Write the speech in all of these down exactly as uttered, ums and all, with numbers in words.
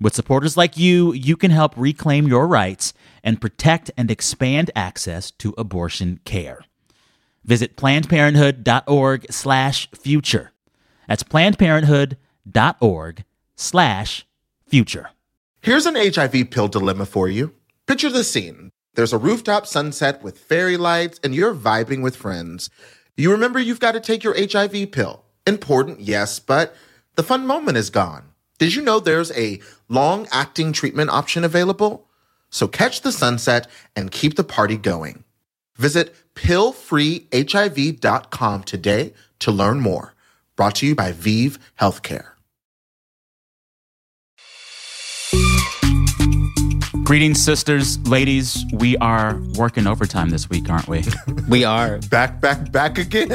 With supporters like you, you can help reclaim your rights and protect and expand access to abortion care. Visit plannedparenthood.org slash future. That's plannedparenthood.org slash future. Here's an H I V pill dilemma for you. Picture the scene. There's a rooftop sunset with fairy lights, and you're vibing with friends. You remember you've got to take your H I V pill. Important, yes, but the fun moment is gone. Did you know there's a long-acting treatment option available? So catch the sunset and keep the party going. Visit pill free H I V dot com today to learn more. Brought to you by Vive Healthcare. Greetings, sisters, ladies. We are working overtime this week, aren't we? We are. Back, back, back again.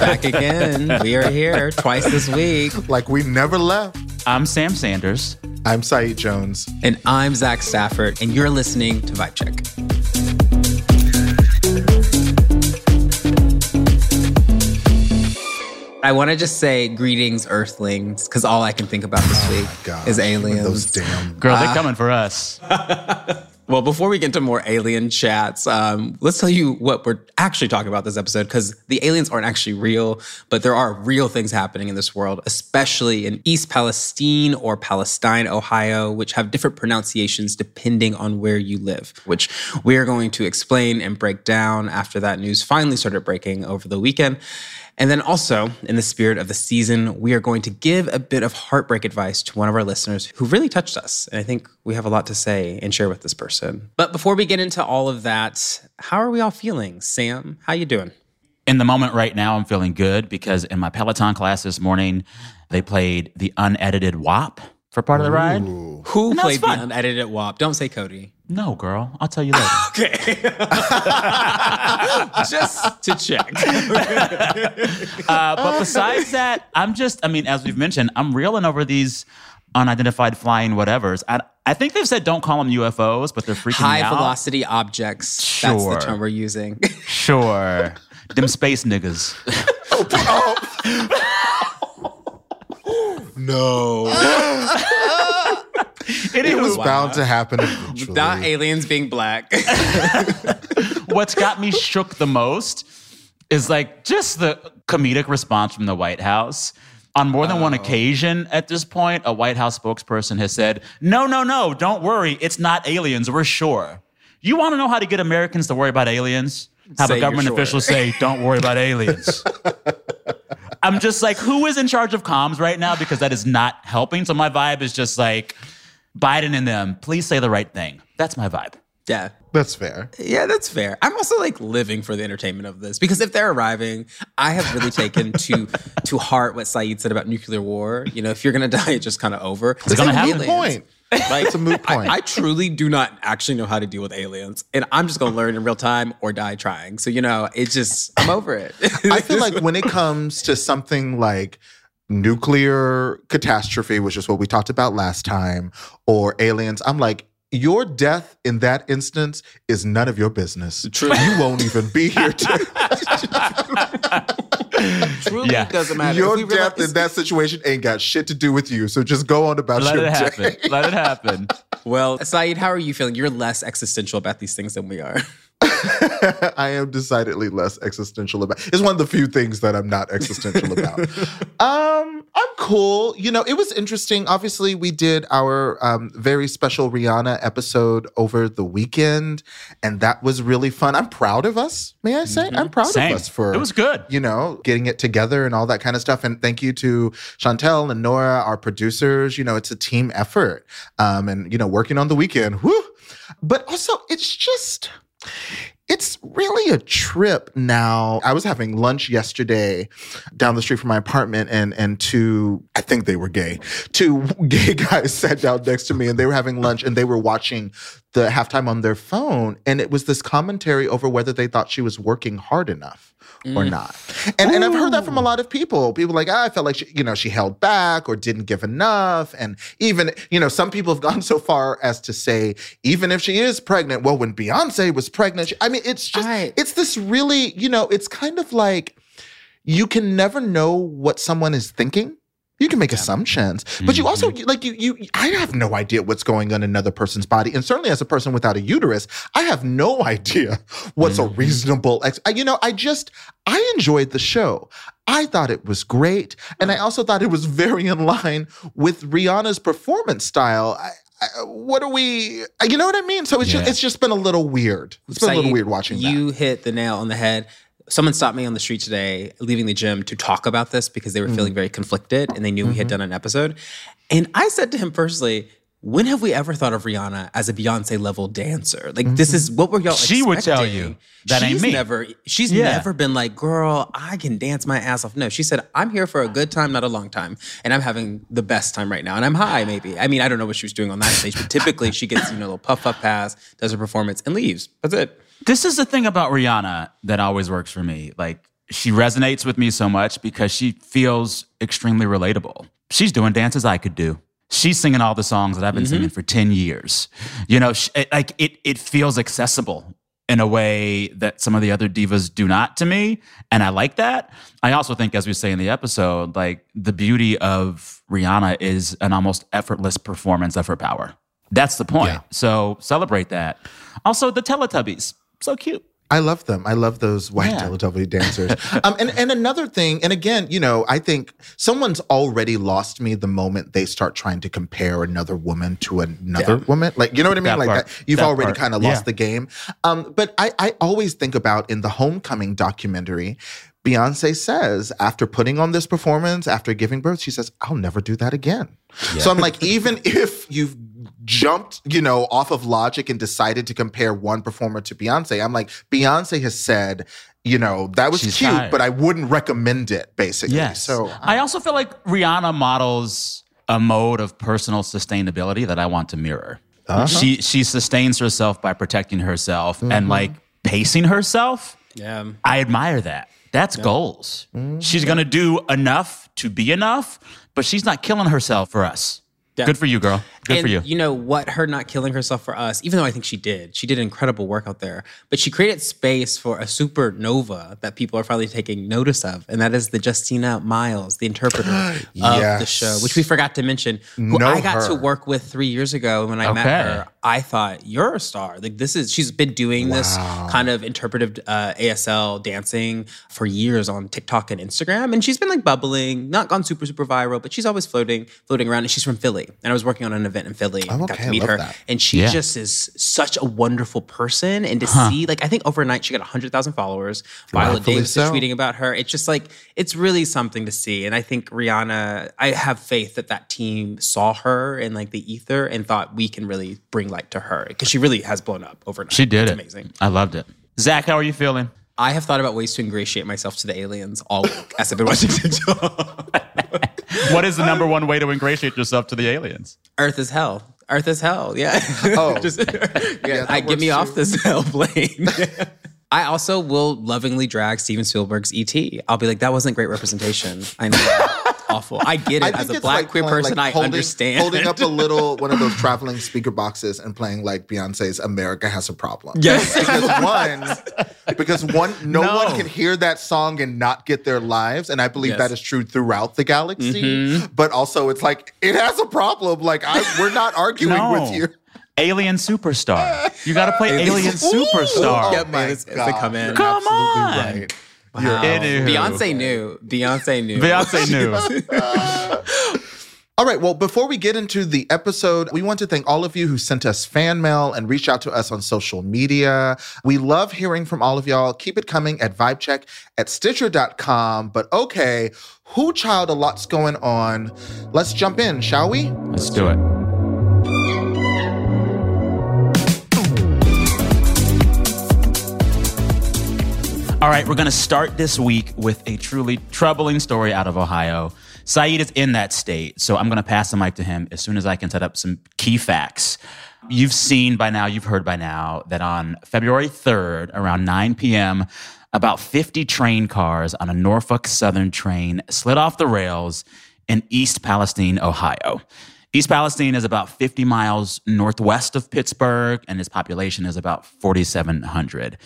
Back again. We are here twice this week. Like we never left. I'm Sam Sanders. I'm Saeed Jones. And I'm Zach Stafford. And you're listening to Vibe Check. I want to just say greetings, Earthlings, because all I can think about this oh week God, is aliens. Those damn Girl, they're uh, coming for us. Well, before we get to more alien chats, um, let's tell you what we're actually talking about this episode, because the aliens aren't actually real, but there are real things happening in this world, especially in East Palestine or Palestine, Ohio, which have different pronunciations depending on where you live, which we're going to explain and break down after that news finally started breaking over the weekend. And then also, in the spirit of the season, we are going to give a bit of heartbreak advice to one of our listeners who really touched us. And I think we have a lot to say and share with this person. But before we get into all of that, how are we all feeling? Sam, how you doing? In the moment right now, I'm feeling good because in my Peloton class this morning, they played the unedited W A P for part of the ride. Ooh. Who played the unedited W A P? Don't say Cody. No, girl. I'll tell you later. Okay. Just to check. uh, but besides that, I'm just, I mean, as we've mentioned, I'm reeling over these unidentified flying whatevers. I, I think they've said don't call them U F Os, but they're freaking High me out. High-velocity objects. Sure. That's the term we're using. Sure. Them space niggas. Oh, oh. No. It, it was wow. bound to happen eventually. Not aliens being black. What's got me shook the most is like just the comedic response from the White House. On more than oh. one occasion at this point, a White House spokesperson has said, no, no, no, don't worry. It's not aliens. We're sure. You want to know how to get Americans to worry about aliens? Have say a government sure. official say, don't worry about aliens. I'm just like, who is in charge of comms right now? Because that is not helping. So my vibe is just like, Biden and them, please say the right thing. That's my vibe. Yeah. That's fair. Yeah, that's fair. I'm also like living for the entertainment of this because if they're arriving, I have really taken to to heart what Saeed said about nuclear war. You know, if you're going to die, it's just kind of over. It's, it's going to have a point. Like, it's a moot point. I, I truly do not actually know how to deal with aliens. And I'm just going to learn in real time or die trying. So, you know, it's just, I'm over it. I feel like when it comes to something like nuclear catastrophe, which is what we talked about last time, or aliens, I'm like, your death in that instance is none of your business. True. You won't even be here to- Truly yeah. doesn't matter. Your realize- death in that situation ain't got shit to do with you, so just go on about Let your it happen. Day. Let it happen. Well, Saeed, how are you feeling? You're less existential about these things than we are. I am decidedly less existential about. It's one of the few things that I'm not existential about. um, I'm cool. You know, it was interesting. Obviously, we did our um, very special Rihanna episode over the weekend, and that was really fun. I'm proud of us, may I say? Mm-hmm. I'm proud Same. of us for, it was good. You know, getting it together and all that kind of stuff. And thank you to Chantel and Nora, our producers. You know, it's a team effort. Um, and, you know, working on the weekend, whoo. But also, it's just... It's really a trip now. I was having lunch yesterday down the street from my apartment, and and two, I think they were gay, two gay guys sat down next to me, and they were having lunch, and they were watching the halftime on their phone, and it was this commentary over whether they thought she was working hard enough mm. or not. And Ooh. and I've heard that from a lot of people. People like, ah, I felt like she, you know, she held back or didn't give enough. And even, you know, some people have gone so far as to say, even if she is pregnant, well, when Beyonce was pregnant, she, I mean, it's just, I, it's this really, you know, it's kind of like you can never know what someone is thinking. You can make yeah. assumptions, mm-hmm. but you also, like, you, you, I have no idea what's going on in another person's body. And certainly as a person without a uterus, I have no idea what's mm-hmm. a reasonable, ex- you know, I just, I enjoyed the show. I thought it was great. And I also thought it was very in line with Rihanna's performance style. I, What are we, you know what I mean? So it's, yeah. just, it's just been a little weird. It's been so a little you, weird watching you that. You hit the nail on the head. Someone stopped me on the street today, leaving the gym, to talk about this because they were mm-hmm. feeling very conflicted and they knew mm-hmm. we had done an episode. And I said to him personally, when have we ever thought of Rihanna as a Beyonce-level dancer? Like, mm-hmm. this is, what were y'all she expecting? She would tell you, that she's ain't me. Never, she's yeah. never been like, girl, I can dance my ass off. No, she said, I'm here for a good time, not a long time. And I'm having the best time right now. And I'm high, maybe. I mean, I don't know what she was doing on that stage, but typically she gets, you know, a little puff-up pass, does her performance, and leaves. That's it. This is the thing about Rihanna that always works for me. Like, she resonates with me so much because she feels extremely relatable. She's doing dances I could do. She's singing all the songs that I've been mm-hmm. singing for ten years. You know, she, it, like it it feels accessible in a way that some of the other divas do not to me. And I like that. I also think, as we say in the episode, like the beauty of Rihanna is an almost effortless performance of her power. That's the point. Yeah. So celebrate that. Also, the Teletubbies. So cute. I love them. I love those white yeah. Teletubby dancers. um, and, and another thing, and again, you know, I think someone's already lost me the moment they start trying to compare another woman to another yeah. woman. Like, you know what I mean? That like, part, that, you've that already kind of lost yeah. the game. Um, but I, I always think about in the Homecoming documentary, Beyonce says, after putting on this performance, after giving birth, she says, I'll never do that again. Yeah. So I'm like, even if you've jumped, you know, off of logic and decided to compare one performer to Beyonce, I'm like, Beyonce has said, you know, that was She's cute, tired. But I wouldn't recommend it, basically. Yes. So um, I also feel like Rihanna models a mode of personal sustainability that I want to mirror. Uh-huh. She, she sustains herself by protecting herself mm-hmm. and like pacing herself. Yeah, I admire that. That's yeah. goals. Mm-hmm. She's going to do enough to be enough, but she's not killing herself for us. Yeah. Good for you, girl. Good and for you. You know what? Her not killing herself for us, even though I think she did. She did incredible work out there. But she created space for a supernova that people are finally taking notice of. And that is the Justina Miles, the interpreter yes. of the show, which we forgot to mention, who know I got her. to work with three years ago. When I okay. met her, I thought, you're a star. Like this is, she's been doing wow. this kind of interpretive uh, A S L dancing for years on TikTok and Instagram. And she's been like bubbling, not gone super, super viral, but she's always floating, floating around. And she's from Philly. And I was working on an event in Philly. Oh, okay. Got to meet her. That. And she yeah. just is such a wonderful person. And to huh. see, like, I think overnight she got one hundred thousand followers. Viola Davis so. is tweeting about her. It's just like, it's really something to see. And I think Rihanna, I have faith that that team saw her in like the ether and thought we can really bring light to her. Because she really has blown up overnight. She did it's it. amazing. I loved it. Zach, how are you feeling? I have thought about ways to ingratiate myself to the aliens all week as I've been watching TikTok. What is the number one way to ingratiate yourself to the aliens? Earth is hell. Earth is hell, yeah. Oh. Just, yeah, yeah I, get me too. Off this hell plane. I also will lovingly drag Steven Spielberg's E T. I'll be like, that wasn't great representation. I know. Awful. I get it. I As a black like, queer playing, person, like, I holding, understand. Holding up a little, one of those traveling speaker boxes and playing like Beyonce's America Has a Problem. Yes. Because one, because one, no, no one can hear that song and not get their lives. And I believe yes. that is true throughout the galaxy. Mm-hmm. But also it's like, it has a problem. Like, I, we're not arguing no. with you. Alien Superstar. You got to play Alien, Alien Superstar. Yep, oh man, it's, it's a come in. Come on. Right. Wow. Beyonce knew. Beyonce knew. Beyonce knew. All right, well, before we get into the episode, we want to thank all of you who sent us fan mail and reached out to us on social media. We love hearing from all of y'all. Keep it coming at vibecheck at stitcher dot com. But okay, who child, a lot's going on. Let's jump in, shall we? Let's do it. All right, we're going to start this week with a truly troubling story out of Ohio. Saeed is in that state, so I'm going to pass the mic to him as soon as I can set up some key facts. You've seen by now, you've heard by now, that on February third, around nine p.m., about fifty train cars on a Norfolk Southern train slid off the rails in East Palestine, Ohio. East Palestine is about fifty miles northwest of Pittsburgh, and its population is about forty-seven hundred.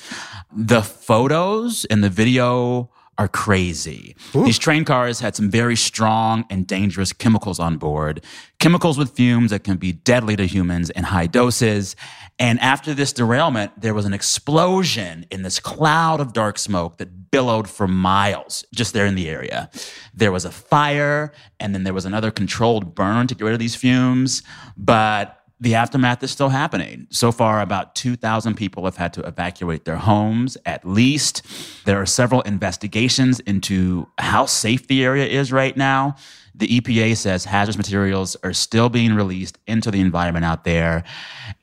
The photos and the video are crazy. Ooh. These train cars had some very strong and dangerous chemicals on board, chemicals with fumes that can be deadly to humans in high doses. And after this derailment, there was an explosion in this cloud of dark smoke that billowed for miles just there in the area. There was a fire, and then there was another controlled burn to get rid of these fumes. But the aftermath is still happening. So far, about two thousand people have had to evacuate their homes, at least. There are several investigations into how safe the area is right now. The E P A says hazardous materials are still being released into the environment out there.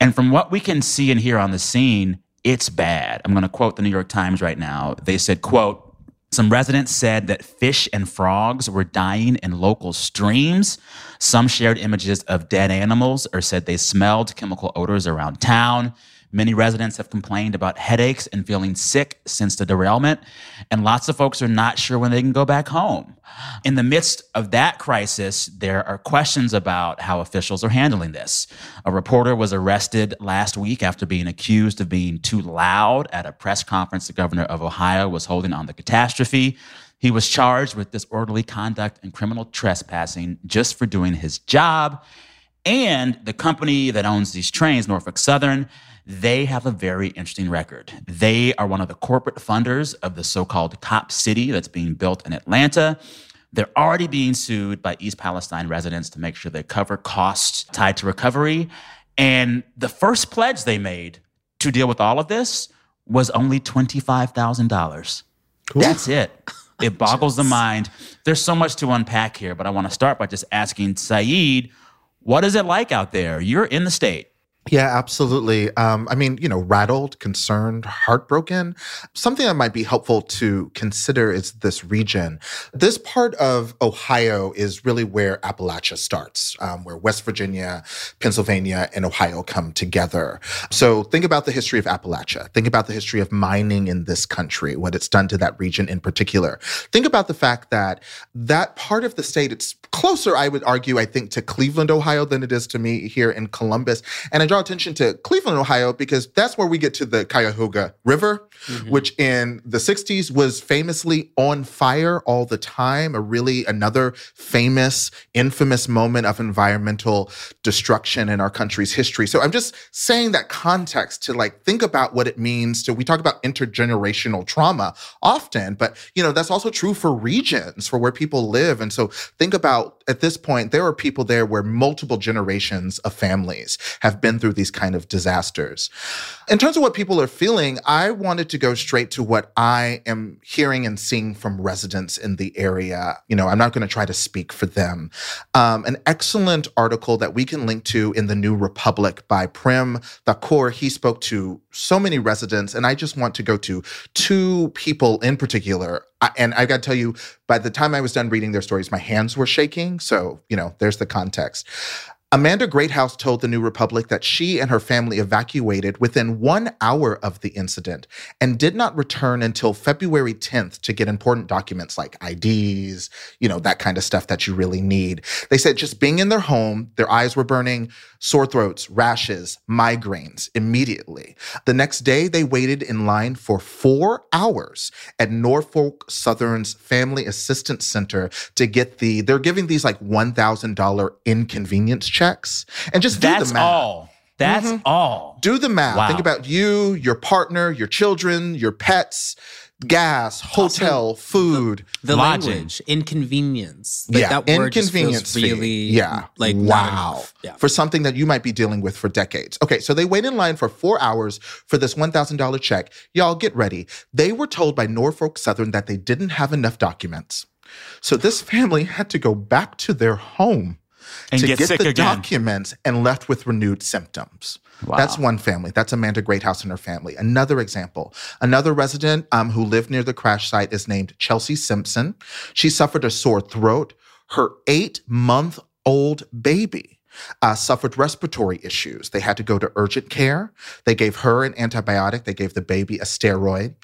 And from what we can see and hear on the scene, it's bad. I'm going to quote the New York Times right now. They said, quote, some residents said that fish and frogs were dying in local streams. Some shared images of dead animals or said they smelled chemical odors around town. Many residents have complained about headaches and feeling sick since the derailment. And lots of folks are not sure when they can go back home. In the midst of that crisis, there are questions about how officials are handling this. A reporter was arrested last week after being accused of being too loud at a press conference the governor of Ohio was holding on the catastrophe. He was charged with disorderly conduct and criminal trespassing just for doing his job. And the company that owns these trains, Norfolk Southern, they have a very interesting record. They are one of the corporate funders of the so-called Cop City that's being built in Atlanta. They're already being sued by East Palestine residents to make sure they cover costs tied to recovery. And the first pledge they made to deal with all of this was only twenty-five thousand dollars. Cool. That's it. It boggles the mind. There's so much to unpack here, but I want to start by just asking Saeed, what is it like out there? You're in the state. Yeah, absolutely. Um, I mean, you know, rattled, concerned, heartbroken. Something that might be helpful to consider is this region. This part of Ohio is really where Appalachia starts, um, where West Virginia, Pennsylvania, and Ohio come together. So think about the history of Appalachia. Think about the history of mining in this country, what it's done to that region in particular. Think about the fact that that part of the state, it's closer, I would argue, I think, to Cleveland, Ohio, than it is to me here in Columbus. And I draw attention to Cleveland, Ohio, because that's where we get to the Cuyahoga River, mm-hmm. which in the sixties was famously on fire all the time, a really another famous, infamous moment of environmental destruction in our country's history. So I'm just saying that context to like think about what it means to, we talk about intergenerational trauma often, but you know, that's also true for regions, for where people live. And so think about at this point, there are people there where multiple generations of families have been through these kind of disasters. In terms of what people are feeling, I wanted to go straight to what I am hearing and seeing from residents in the area. You know, I'm not going to try to speak for them. Um, an excellent article that we can link to in the New Republic by Prem Thakur. He spoke to so many residents, and I just want to go to two people in particular. I, and I got to tell you, by the time I was done reading their stories, my hands were shaking. So, you know, there's the context. Amanda Greathouse told the New Republic that she and her family evacuated within one hour of the incident and did not return until February tenth to get important documents like I Ds, you know, that kind of stuff that you really need. They said just being in their home, their eyes were burning, sore throats, rashes, migraines immediately. The next day, they waited in line for four hours at Norfolk Southern's Family Assistance Center to get the, they're giving these like one thousand dollars inconvenience checks. Checks and just do That's the math. all. That's mm-hmm. all. Do the math. Wow. Think about you, your partner, your children, your pets. gas, hotel, also, food, the, the language, inconvenience. Like, yeah, that word inconvenience just feels really, yeah, like wow, yeah. for something that you might be dealing with for decades. Okay, so they wait in line for four hours for this one thousand dollars check. Y'all get ready. They were told by Norfolk Southern that they didn't have enough documents, so this family had to go back to their home and to get, get sick the again. documents and left with renewed symptoms. Wow. That's one family. That's Amanda Greathouse and her family. Another example, another resident um, who lived near the crash site is named Chelsea Simpson. She suffered a sore throat. Her eight-month-old baby uh, suffered respiratory issues. They had to go to urgent care. They gave her an antibiotic. They gave the baby a steroid.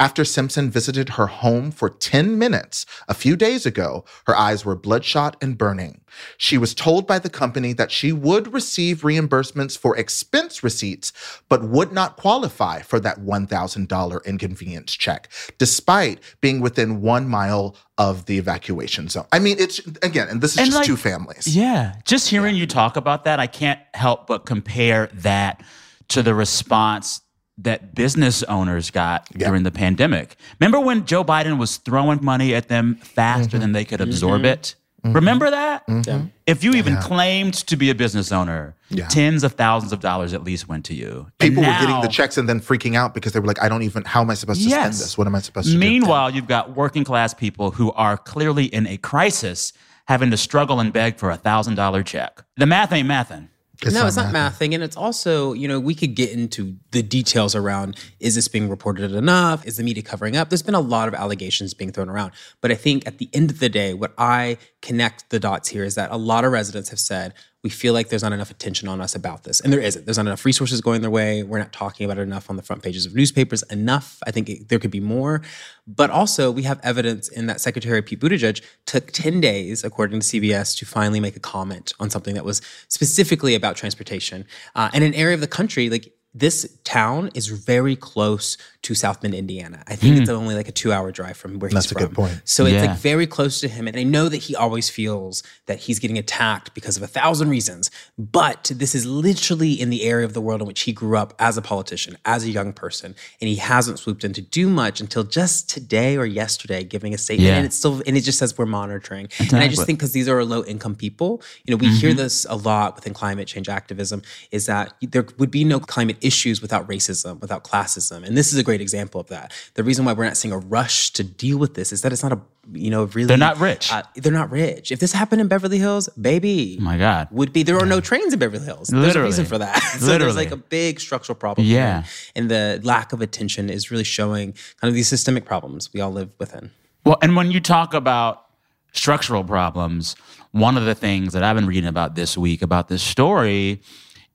After Simpson visited her home for ten minutes a few days ago, her eyes were bloodshot and burning. She was told by the company that she would receive reimbursements for expense receipts, but would not qualify for that one thousand dollars inconvenience check, despite being within one mile of the evacuation zone. I mean, it's, again, and this is and just like, two families. Yeah. Just hearing yeah. you talk about that, I can't help but compare that to the response that business owners got yeah. during the pandemic. Remember when Joe Biden was throwing money at them faster mm-hmm. than they could absorb mm-hmm. it? Remember that? Mm-hmm. If you even yeah. claimed to be a business owner, yeah. tens of thousands of dollars at least went to you. People now, were getting the checks and then freaking out because they were like, I don't even, how am I supposed to yes. spend this? What am I supposed to Meanwhile, do? Meanwhile, you've got working class people who are clearly in a crisis having to struggle and beg for a one thousand dollars check. The math ain't mathin'. It's no, not it's not mathing. And it's also, you know, we could get into the details around, is this being reported enough? Is the media covering up? There's been a lot of allegations being thrown around. But I think at the end of the day, what I connect the dots here is that a lot of residents have said, we feel like there's not enough attention on us about this. And there isn't. There's not enough resources going their way. We're not talking about it enough on the front pages of newspapers. Enough. I think it, there could be more. But also, we have evidence in that Secretary Pete Buttigieg took ten days, according to C B S, to finally make a comment on something that was specifically about transportation. Uh, and an area of the country, like, this town is very close to South Bend, Indiana. I think mm. it's only like a two-hour drive from where That's he's from. That's a good point. So it's yeah. like very close to him. And I know that he always feels that he's getting attacked because of a thousand reasons. But this is literally in the area of the world in which he grew up as a politician, as a young person. And he hasn't swooped in to do much until just today or yesterday giving a statement. Yeah. And it's still, and it just says we're monitoring. Exactly. And I just think because these are low-income people, you know, we mm-hmm. hear this a lot within climate change activism, is that there would be no climate issues without racism, without classism. And this is a great example of that. The reason why we're not seeing a rush to deal with this is that it's not a, you know, really... They're not rich. Uh, they're not rich. If this happened in Beverly Hills, baby... Oh my God. Would be... There are no trains in Beverly Hills. Literally. There's a reason for that. So Literally. There's like a big structural problem. Yeah. Here. And the lack of attention is really showing kind of these systemic problems we all live within. Well, and when you talk about structural problems, one of the things that I've been reading about this week, about this story...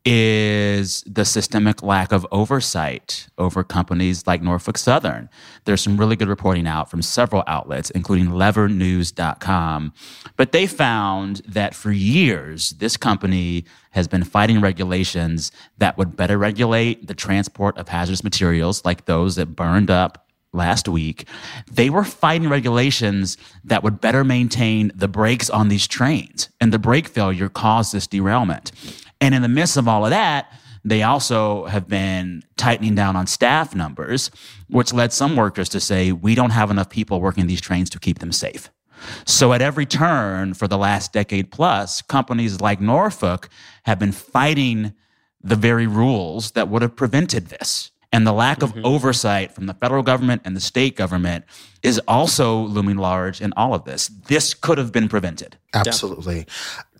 is the systemic lack of oversight over companies like Norfolk Southern. There's some really good reporting out from several outlets, including lever news dot com. But they found that for years, this company has been fighting regulations that would better regulate the transport of hazardous materials, like those that burned up last week. They were fighting regulations that would better maintain the brakes on these trains, and the brake failure caused this derailment. And in the midst of all of that, they also have been tightening down on staff numbers, which led some workers to say, we don't have enough people working these trains to keep them safe. So at every turn for the last decade plus, companies like Norfolk have been fighting the very rules that would have prevented this. And the lack of mm-hmm. oversight from the federal government and the state government is also looming large in all of this. This could have been prevented. Absolutely. Yeah.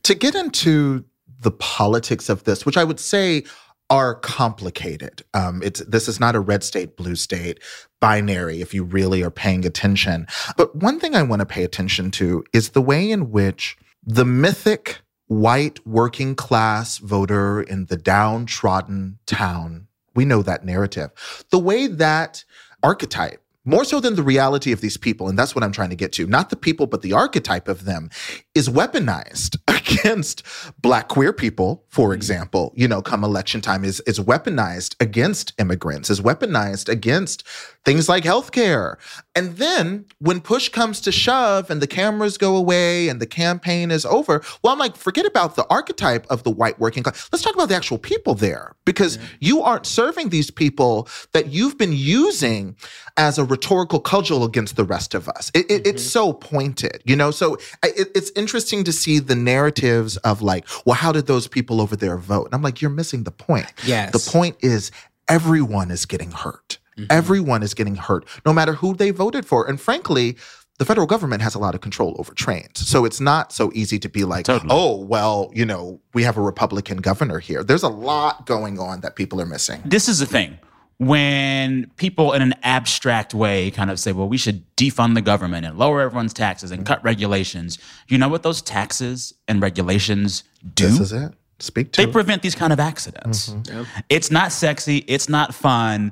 To get into the politics of this, which I would say are complicated. Um, it's this is not a red state, blue state, binary, if you really are paying attention. But one thing I want to pay attention to is the way in which the mythic white working class voter in the downtrodden town, we know that narrative, the way that archetype, more so than the reality of these people, and that's what I'm trying to get to, not the people, but the archetype of them, is weaponized against Black queer people, for example, you know, come election time, is, is weaponized against immigrants, is weaponized against things like healthcare. And then when push comes to shove and the cameras go away and the campaign is over, well, I'm like, forget about the archetype of the white working class. Let's talk about the actual people there, because mm-hmm. you aren't serving these people that you've been using as a rhetorical cudgel against the rest of us. It, it, mm-hmm. It's so pointed, you know? So it, it's interesting to see the narratives of like, well, how did those people over there vote? And I'm like, you're missing the point. Yes. The point is everyone is getting hurt. Mm-hmm. Everyone is getting hurt, no matter who they voted for. And frankly, the federal government has a lot of control over trains. So it's not so easy to be like, totally. oh, well, you know, we have a Republican governor here. There's a lot going on that people are missing. This is the thing. When people in an abstract way kind of say, well, we should defund the government and lower everyone's taxes and cut regulations, you know what those taxes and regulations do? This is it. Speak to They it. prevent these kind of accidents. Mm-hmm. Yep. It's not sexy. It's not fun.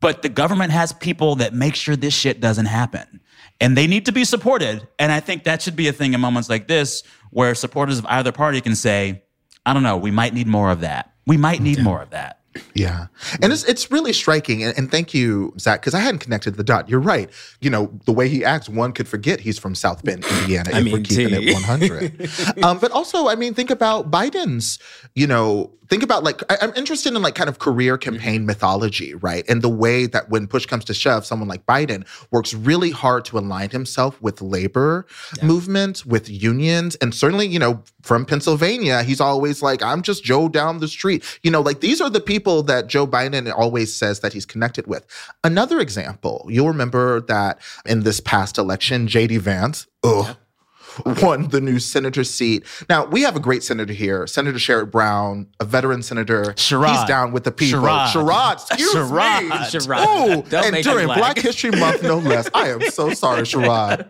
But the government has people that make sure this shit doesn't happen. And they need to be supported. And I think that should be a thing in moments like this where supporters of either party can say, I don't know, we might need more of that. We might need yeah. more of that. Yeah. And it's it's really striking. And, and thank you, Zach, because I hadn't connected the dot. You're right. You know, the way he acts, one could forget he's from South Bend, Indiana, I if mean, we're keeping tea. it one hundred. um, but also, I mean, think about Biden's, you know, think about like, I, I'm interested in like kind of career campaign mythology, right? And the way that when push comes to shove, someone like Biden works really hard to align himself with labor yeah. movements, with unions. And certainly, you know, from Pennsylvania, he's always like, I'm just Joe down the street. You know, like these are the people that Joe Biden always says that he's connected with. Another example, you'll remember that in this past election, J D Vance ugh, yeah. won the new senator's seat. Now, we have a great senator here, Senator Sherrod Brown, a veteran senator. Sherrod. He's down with the people. Sherrod, Sherrod excuse Sherrod. me. Sherrod. Don't and during Black History Month, no less. I am so sorry, Sherrod.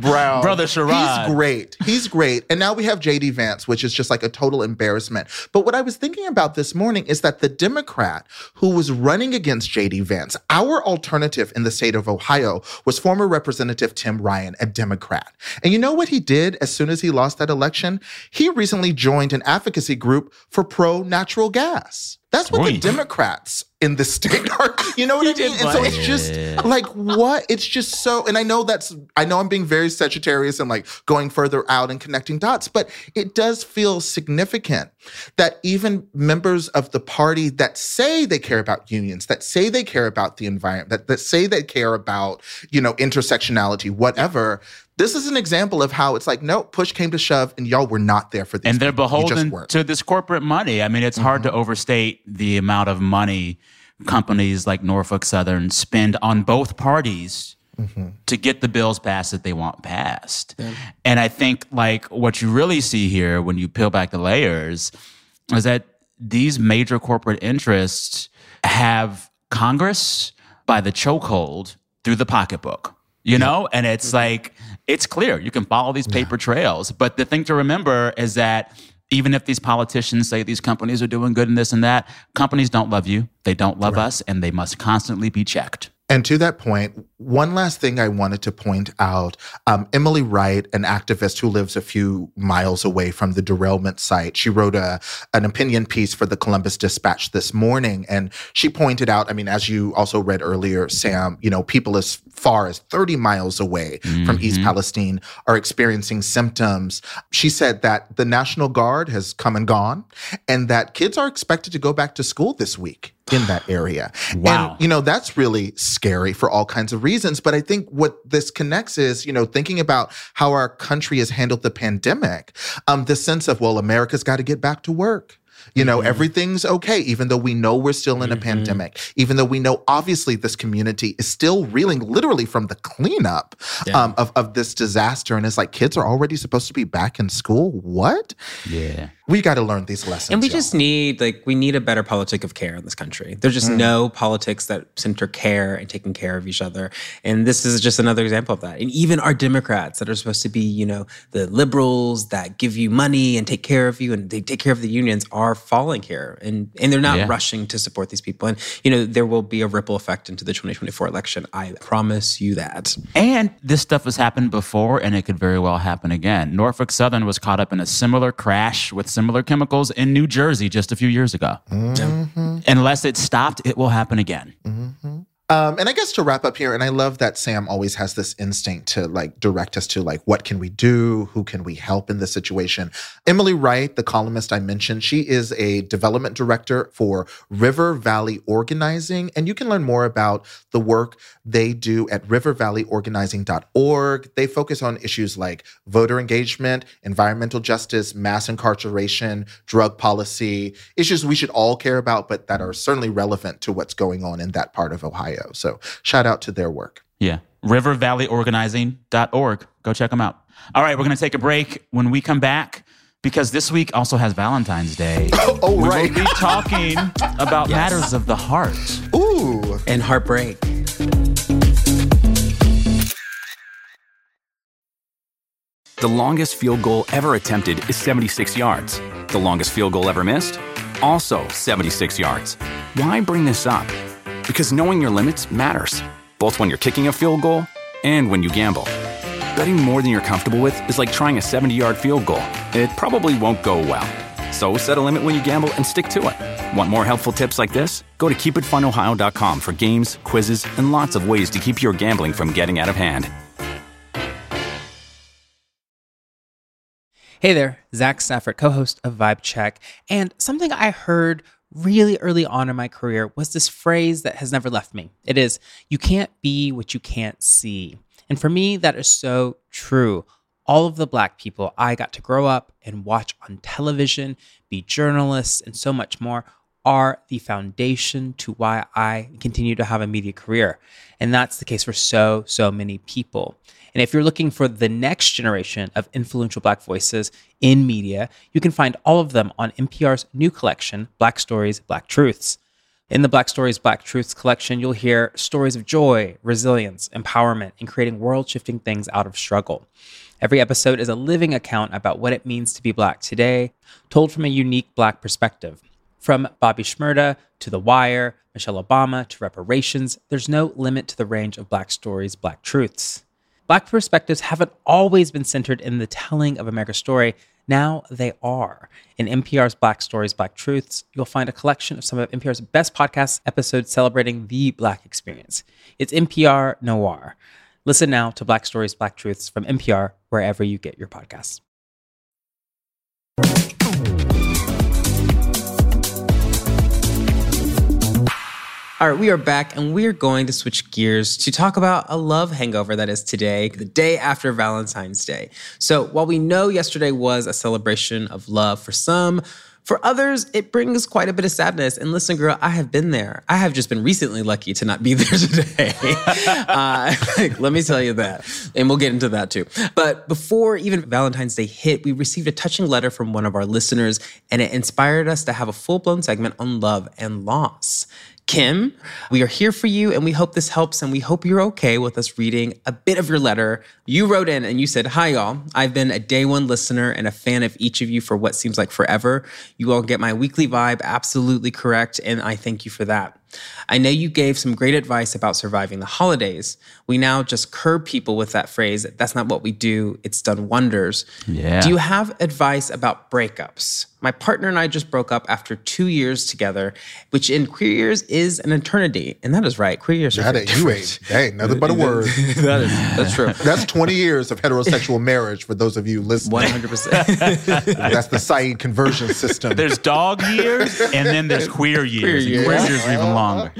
Brown. Brother Sherrod. He's great. He's great. And now we have J D Vance, which is just like a total embarrassment. But what I was thinking about this morning is that the Democrat who was running against J D Vance, our alternative in the state of Ohio, was former Representative Tim Ryan, a Democrat. And you know what he did as soon as he lost that election? He recently joined an advocacy group for pro-natural gas. That's what Boy. the Democrats in the state are, you know what I mean? And so it's just like, what? It's just so, and I know that's, I know I'm being very Sagittarius and like going further out and connecting dots, but it does feel significant that even members of the party that say they care about unions, that say they care about the environment, that, that say they care about, you know, intersectionality, whatever, this is an example of how it's like, no, push came to shove, and y'all were not there for these And they're people. beholden to this corporate money. I mean, it's mm-hmm. hard to overstate the amount of money companies like Norfolk Southern spend on both parties mm-hmm. to get the bills passed that they want passed. Yeah. And I think like what you really see here when you peel back the layers is that these major corporate interests have Congress by the chokehold through the pocketbook. You know, and it's like, it's clear. You can follow these paper trails. But the thing to remember is that even if these politicians say these companies are doing good and this and that, companies don't love you, they don't love right. us, and they must constantly be checked. And to that point, one last thing I wanted to point out, um, Emily Wright, an activist who lives a few miles away from the derailment site, she wrote a, an opinion piece for the Columbus Dispatch this morning. And she pointed out, I mean, as you also read earlier, Sam, you know, people as far as thirty miles away mm-hmm. from East Palestine are experiencing symptoms. She said that the National Guard has come and gone and that kids are expected to go back to school this week in that area. Wow. And, you know, that's really scary for all kinds of reasons. But I think what this connects is, you know, thinking about how our country has handled the pandemic, um, the sense of, well, America's got to get back to work. You know, mm-hmm. everything's okay, even though we know we're still in a mm-hmm. pandemic, even though we know obviously this community is still reeling literally from the cleanup yeah. um, of, of this disaster. And it's like, kids are already supposed to be back in school? What? Yeah. We got to learn these lessons. And we y'all. just need, like, we need a better politic of care in this country. There's just mm. no politics that center care and taking care of each other. And this is just another example of that. And even our Democrats that are supposed to be, you know, the liberals that give you money and take care of you and they take care of the unions are falling here. And and they're not yeah. rushing to support these people. And, you know, there will be a ripple effect into the twenty twenty-four election. I promise you that. And this stuff has happened before and it could very well happen again. Norfolk Southern was caught up in a similar crash with similar chemicals in New Jersey just a few years ago. Mm-hmm. Unless it's stopped, it will happen again. Mm-hmm. Um, and I guess to wrap up here, and I love that Sam always has this instinct to like direct us to like, what can we do? Who can we help in this situation? Emily Wright, the columnist I mentioned, she is a development director for River Valley Organizing. And you can learn more about the work they do at river valley organizing dot org. They focus on issues like voter engagement, environmental justice, mass incarceration, drug policy, issues we should all care about, but that are certainly relevant to what's going on in that part of Ohio. So shout out to their work. Yeah. river valley organizing dot org. Go check them out. All right. We're going to take a break. When we come back, because this week also has Valentine's Day. Oh, we right. We'll be talking about yes. matters of the heart. Ooh. And heartbreak. The longest field goal ever attempted is seventy-six yards. The longest field goal ever missed? Also seventy-six yards. Why bring this up? Because knowing your limits matters, both when you're kicking a field goal and when you gamble. Betting more than you're comfortable with is like trying a seventy-yard field goal. It probably won't go well. So set a limit when you gamble and stick to it. Want more helpful tips like this? Go to keep it fun ohio dot com for games, quizzes, and lots of ways to keep your gambling from getting out of hand. Hey there, Zach Stafford, co-host of Vibe Check. And something I heard really early on in my career was this phrase that has never left me. It is, you can't be what you can't see. And for me, that is so true. All of the Black people I got to grow up and watch on television, be journalists, and so much more are the foundation to why I continue to have a media career. And that's the case for so, so many people. And if you're looking for the next generation of influential Black voices in media, you can find all of them on N P R's new collection, Black Stories, Black Truths. In the Black Stories, Black Truths collection, you'll hear stories of joy, resilience, empowerment, and creating world-shifting things out of struggle. Every episode is a living account about what it means to be Black today, told from a unique Black perspective. From Bobby Shmurda to The Wire, Michelle Obama to reparations, there's no limit to the range of Black Stories, Black Truths. Black perspectives haven't always been centered in the telling of America's story. Now they are. In N P R's Black Stories, Black Truths, you'll find a collection of some of N P R's best podcast episodes celebrating the Black experience. It's N P R Noir. Listen now to Black Stories, Black Truths from N P R, wherever you get your podcasts. All right, we are back, and we are going to switch gears to talk about a love hangover that is today, the day after Valentine's Day. So while we know yesterday was a celebration of love for some, for others, it brings quite a bit of sadness. And listen, girl, I have been there. I have just been recently lucky to not be there today. uh, like, let me tell you that. And we'll get into that too. But before even Valentine's Day hit, we received a touching letter from one of our listeners, and it inspired us to have a full-blown segment on love and loss. Kim, we are here for you, and we hope this helps, and we hope you're okay with us reading a bit of your letter. You wrote in and you said, "Hi, y'all. I've been a day one listener and a fan of each of you for what seems like forever. You all get my weekly vibe absolutely correct, and I thank you for that. I know you gave some great advice about surviving the holidays. We now just curb people with that phrase. That's not what we do. It's done wonders." Yeah. Do you have advice about breakups? My partner and I just broke up after two years together, which in queer years is an eternity. And that is right. Queer years are different. You ain't, that ain't nothing but a word. that is, that's true. That's twenty years of heterosexual marriage for those of you listening. one hundred percent. That's the Said conversion system. There's dog years, and then there's queer years. Queer years, queer years are even longer.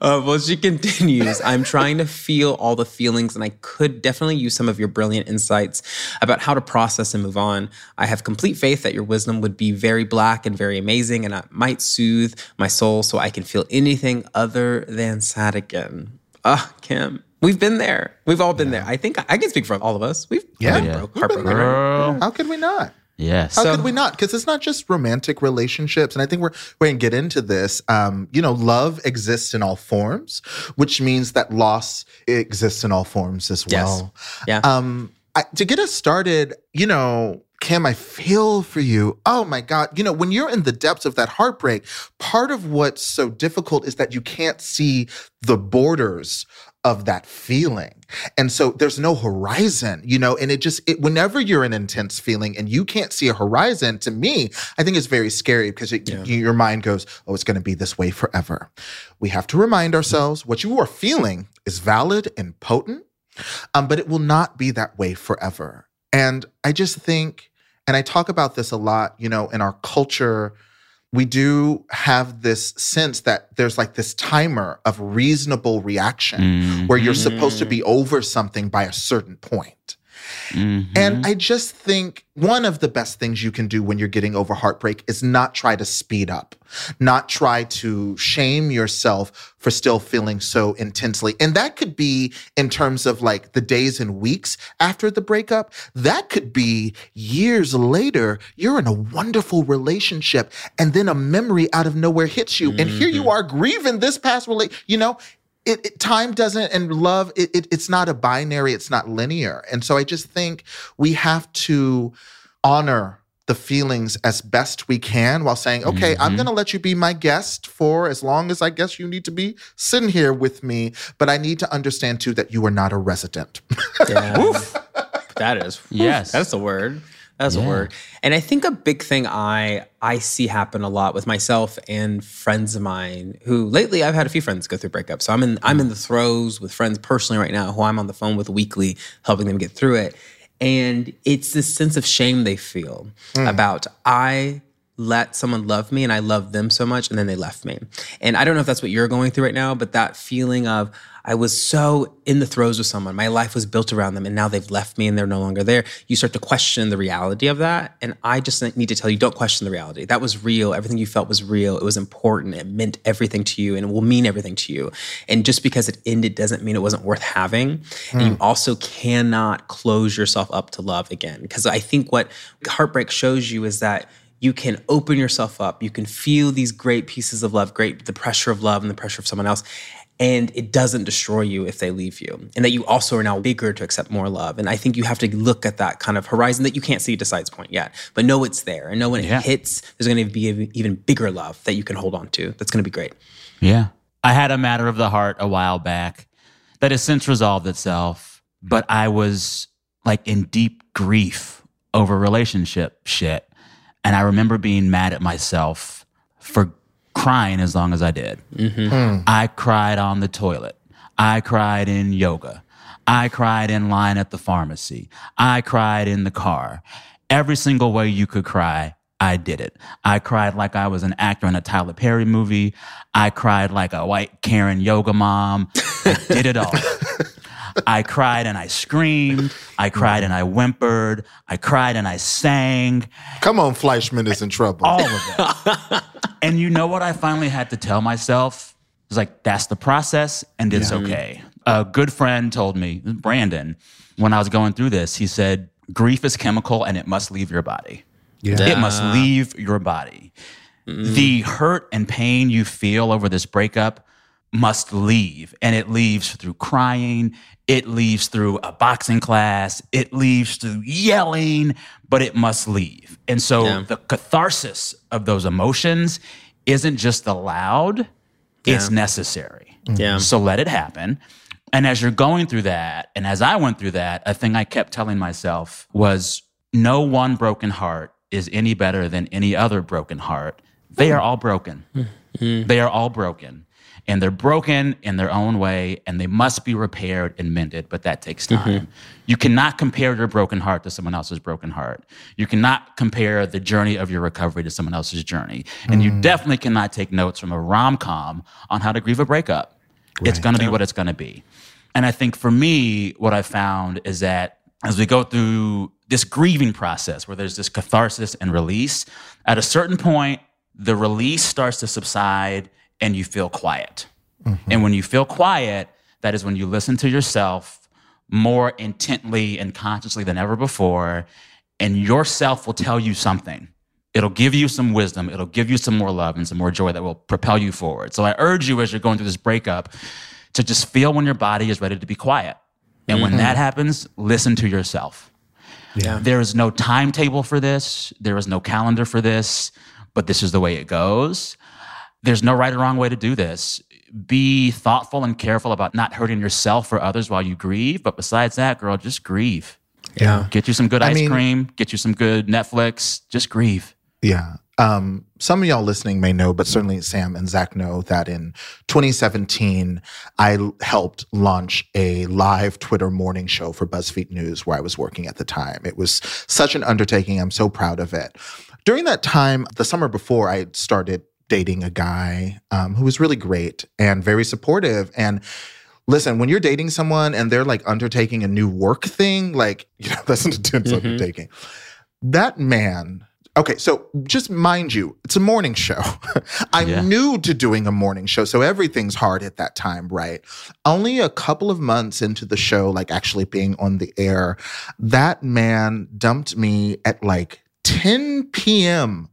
Uh, well, she continues, "I'm trying to feel all the feelings, and I could definitely use some of your brilliant insights about how to process and move on. I have complete faith that your wisdom would be very Black and very amazing, and it might soothe my soul so I can feel anything other than sad again." Ah, uh, Kim. We've been there. We've all been yeah. there. I think I can speak for all of us. We've yeah. been yeah. broke, heartbroken. Girl. How could we not? Yes. How so, could we not? Because it's not just romantic relationships. And I think we're, we're going to get into this. Um, you know, love exists in all forms, which means that loss exists in all forms as well. Yes. Yeah. Um, I, to get us started, you know, Kim, I feel for you. Oh, my God. You know, when you're in the depths of that heartbreak, part of what's so difficult is that you can't see the borders of that feeling. And so there's no horizon, you know, and it just, it, whenever you're in intense feeling and you can't see a horizon, to me, I think it's very scary because it, yeah. you, your mind goes, oh, it's going to be this way forever. We have to remind ourselves what you are feeling is valid and potent, um, but it will not be that way forever. And I just think, and I talk about this a lot, you know, in our culture, we do have this sense that there's like this timer of reasonable reaction mm-hmm. where you're supposed to be over something by a certain point. Mm-hmm. And I just think one of the best things you can do when you're getting over heartbreak is not try to speed up, not try to shame yourself for still feeling so intensely. And that could be in terms of like the days and weeks after the breakup. That could be years later. You're in a wonderful relationship and then a memory out of nowhere hits you. Mm-hmm. And here you are grieving this past relationship, you know? It, it, time doesn't, and love, it, it, it's not a binary, it's not linear. And so I just think we have to honor the feelings as best we can while saying, okay, mm-hmm. I'm going to let you be my guest for as long as I guess you need to be sitting here with me. But I need to understand, too, that you are not a resident. Yeah. Oof. That is, yes, oof, that's the word. That's yeah. a word. And I think a big thing I I see happen a lot with myself and friends of mine who lately I've had a few friends go through breakups. So I'm in I'm in the throes with friends personally right now who I'm on the phone with weekly, helping them get through it. And it's this sense of shame they feel mm. about I let someone love me and I loved them so much and then they left me. And I don't know if that's what you're going through right now, but that feeling of I was so in the throes with someone. My life was built around them and now they've left me and they're no longer there. You start to question the reality of that. And I just need to tell you, don't question the reality. That was real. Everything you felt was real. It was important. It meant everything to you and it will mean everything to you. And just because it ended doesn't mean it wasn't worth having. Mm. And you also cannot close yourself up to love again. Because I think what heartbreak shows you is that you can open yourself up. You can feel these great pieces of love, great the pressure of love and the pressure of someone else. And it doesn't destroy you if they leave you. And that you also are now bigger to accept more love. And I think you have to look at that kind of horizon that you can't see to Side's point yet. But know it's there. And know when it yeah. hits, there's going to be an even bigger love that you can hold on to. That's going to be great. Yeah. I had a matter of the heart a while back that has since resolved itself. But I was like in deep grief over relationship shit. And I remember being mad at myself for crying as long as I did. Mm-hmm. Mm. I cried on the toilet. I cried in yoga. I cried in line at the pharmacy. I cried in the car. Every single way you could cry, I did it. I cried like I was an actor in a Tyler Perry movie. I cried like a white Karen yoga mom. I did it all. I cried and I screamed. I cried and I whimpered. I cried and I sang. Come on, Fleischman is in trouble. All of that. And you know what I finally had to tell myself? It's like, that's the process and it's yeah. okay. A good friend told me, Brandon, when I was going through this, he said, grief is chemical and it must leave your body. Yeah. It must leave your body. Mm. The hurt and pain you feel over this breakup must leave. And it leaves through crying. It leaves through a boxing class. It leaves through yelling, but it must leave. And so yeah. the catharsis of those emotions isn't just allowed, yeah. it's necessary. Yeah. So let it happen. And as you're going through that, and as I went through that, a thing I kept telling myself was, no one broken heart is any better than any other broken heart. They are all broken. Mm-hmm. They are all broken. And they're broken in their own way, and they must be repaired and mended, but that takes time. Mm-hmm. You cannot compare your broken heart to someone else's broken heart. You cannot compare the journey of your recovery to someone else's journey. And mm. you definitely cannot take notes from a rom-com on how to grieve a breakup. Right. It's going to be what it's going to be. And I think for me, what I found is that as we go through this grieving process where there's this catharsis and release, at a certain point, the release starts to subside and you feel quiet. Mm-hmm. And when you feel quiet, that is when you listen to yourself more intently and consciously than ever before, and yourself will tell you something. It'll give you some wisdom. It'll give you some more love and some more joy that will propel you forward. So I urge you as you're going through this breakup to just feel when your body is ready to be quiet. And mm-hmm. when that happens, listen to yourself. Yeah. There is no timetable for this. There is no calendar for this, but this is the way it goes. There's no right or wrong way to do this. Be thoughtful and careful about not hurting yourself or others while you grieve. But besides that, girl, just grieve. Yeah. Get you some good ice I mean, cream. Get you some good Netflix. Just grieve. Yeah. Um, some of y'all listening may know, but certainly Sam and Zach know that in twenty seventeen, I l- helped launch a live Twitter morning show for BuzzFeed News where I was working at the time. It was such an undertaking. I'm so proud of it. During that time, the summer before, I started dating a guy um, who was really great and very supportive. And listen, when you're dating someone and they're like undertaking a new work thing, like, you know, that's an intense mm-hmm. undertaking. That man, okay, so just mind you, it's a morning show. I'm yeah. new to doing a morning show, so everything's hard at that time, right? Only a couple of months into the show, like actually being on the air, that man dumped me at like ten p.m.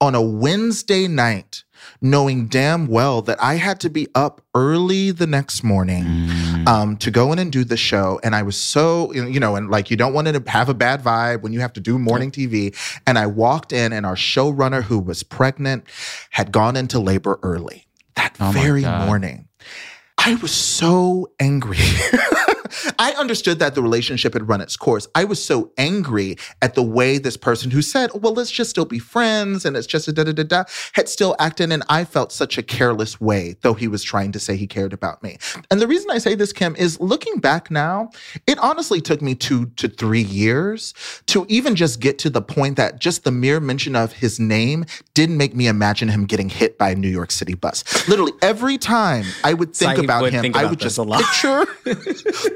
on a Wednesday night, knowing damn well that I had to be up early the next morning mm. um, to go in and do the show. And I was so, you know, and like, you don't want to have a bad vibe when you have to do morning T V. And I walked in and our showrunner, who was pregnant, had gone into labor early that oh very morning. I was so angry. I understood that the relationship had run its course. I was so angry at the way this person who said, well, let's just still be friends and it's just a da-da-da-da, had still acted, and I felt such a careless way, though he was trying to say he cared about me. And the reason I say this, Kim, is looking back now, it honestly took me two to three years to even just get to the point that just the mere mention of his name didn't make me imagine him getting hit by a New York City bus. Literally every time I would think so about would him, think about I would just a lot. picture...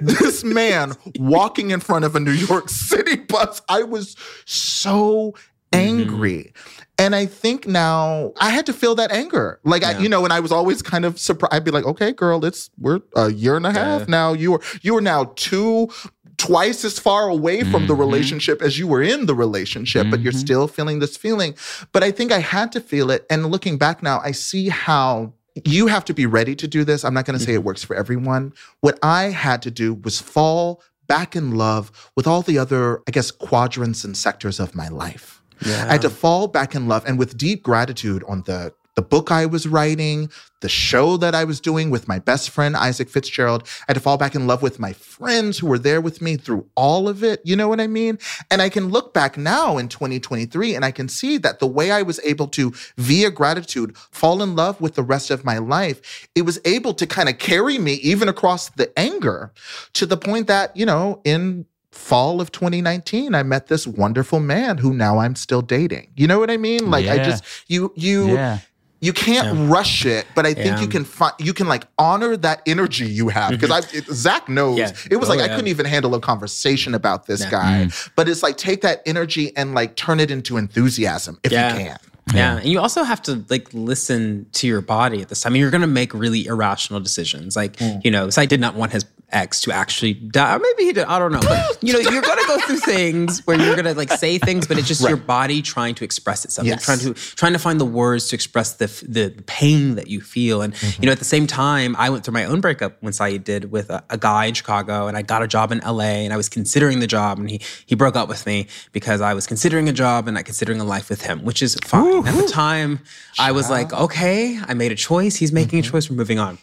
this man walking in front of a New York City bus. I was so angry. Mm-hmm. And I think now I had to feel that anger. Like, yeah. I, you know, and I was always kind of surprised. I'd be like, okay, girl, it's we're a year and a half yeah. now. You are, you are now two, twice as far away from mm-hmm. the relationship as you were in the relationship, mm-hmm. but you're still feeling this feeling. But I think I had to feel it. And looking back now, I see how you have to be ready to do this. I'm not going to say it works for everyone. What I had to do was fall back in love with all the other, I guess, quadrants and sectors of my life. Yeah. I had to fall back in love, and with deep gratitude on the the book I was writing, the show that I was doing with my best friend, Isaac Fitzgerald. I had to fall back in love with my friends who were there with me through all of it. You know what I mean? And I can look back now in twenty twenty-three and I can see that the way I was able to, via gratitude, fall in love with the rest of my life, it was able to kind of carry me even across the anger to the point that, you know, in fall of twenty nineteen, I met this wonderful man who now I'm still dating. You know what I mean? Like yeah. I just, you, you, yeah. You can't yeah. rush it, but I think yeah. you can fi- you can like honor that energy you have. Because I Zach knows. Yeah. It was oh, like, yeah. I couldn't even handle a conversation about this yeah. guy. Mm. But it's like, take that energy and like turn it into enthusiasm if yeah. you can. Yeah. yeah. And you also have to like listen to your body at this time. I mean, you're going to make really irrational decisions. Like, mm. you know, so I did not want his ex to actually die. Or maybe he did. I don't know. But, you know, you're going to go through things where you're going to like say things, but it's just right. your body trying to express itself. Yes. Trying to trying to find the words to express the the pain that you feel. And, mm-hmm. you know, at the same time, I went through my own breakup when Saeed did with a, a guy in Chicago, and I got a job in L A, and I was considering the job, and he, he broke up with me because I was considering a job and not considering a life with him, which is fine. Ooh. At the time, I was like, okay, I made a choice. He's making mm-hmm. a choice. We're moving on.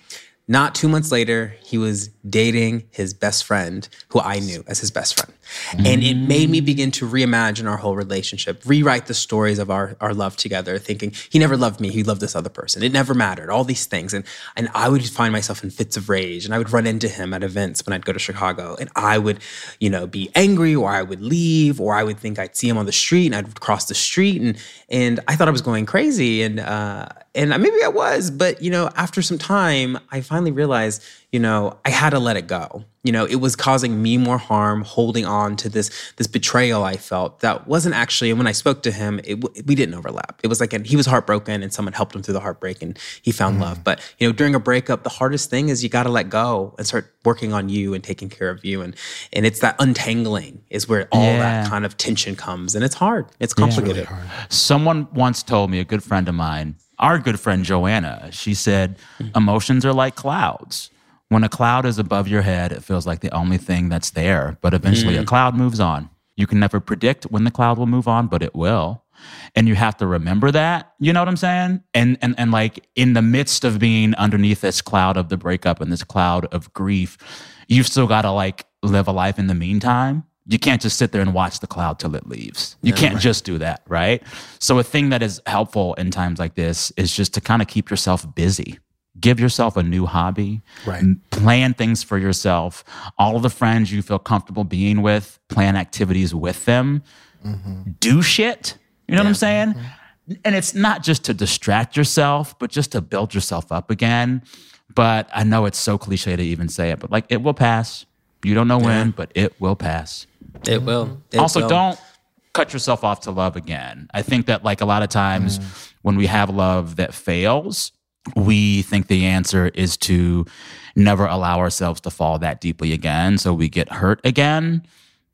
Not two months later, he was dating his best friend, who I knew as his best friend. Mm. And it made me begin to reimagine our whole relationship, rewrite the stories of our, our love together, thinking he never loved me, he loved this other person. It never mattered, all these things. And and I would find myself in fits of rage, and I would run into him at events when I'd go to Chicago. And I would, you know, be angry, or I would leave, or I would think I'd see him on the street and I'd cross the street. And and I thought I was going crazy. And, uh, and maybe I was, but, you know, after some time, I found finally realized, you know, I had to let it go. You know, it was causing me more harm, holding on to this this betrayal I felt that wasn't actually. And when I spoke to him, it, we didn't overlap. It was like a, he was heartbroken, and someone helped him through the heartbreak, and he found mm. love. But you know, during a breakup, the hardest thing is you got to let go and start working on you and taking care of you, and and it's that untangling is where all yeah. that kind of tension comes, and it's hard. It's complicated. Yeah, it's really hard. Someone once told me, a good friend of mine. Our good friend Joanna, she said, emotions are like clouds. When a cloud is above your head, it feels like the only thing that's there. But eventually mm. a cloud moves on. You can never predict when the cloud will move on, but it will. And you have to remember that, you know what I'm saying? And and and like in the midst of being underneath this cloud of the breakup and this cloud of grief, you've still got to like live a life in the meantime. You can't just sit there and watch the cloud till it leaves. You yeah, can't right. just do that, right? So a thing that is helpful in times like this is just to kind of keep yourself busy. Give yourself a new hobby, right. Plan things for yourself. All of the friends you feel comfortable being with, plan activities with them. Mm-hmm. Do shit, you know yeah. what I'm saying? Mm-hmm. And it's not just to distract yourself, but just to build yourself up again. But I know it's so cliche to even say it, but like it will pass. You don't know when, yeah. but it will pass. It will. It also, will. Don't cut yourself off to love again. I think that like a lot of times mm. when we have love that fails, we think the answer is to never allow ourselves to fall that deeply again, so we get hurt again.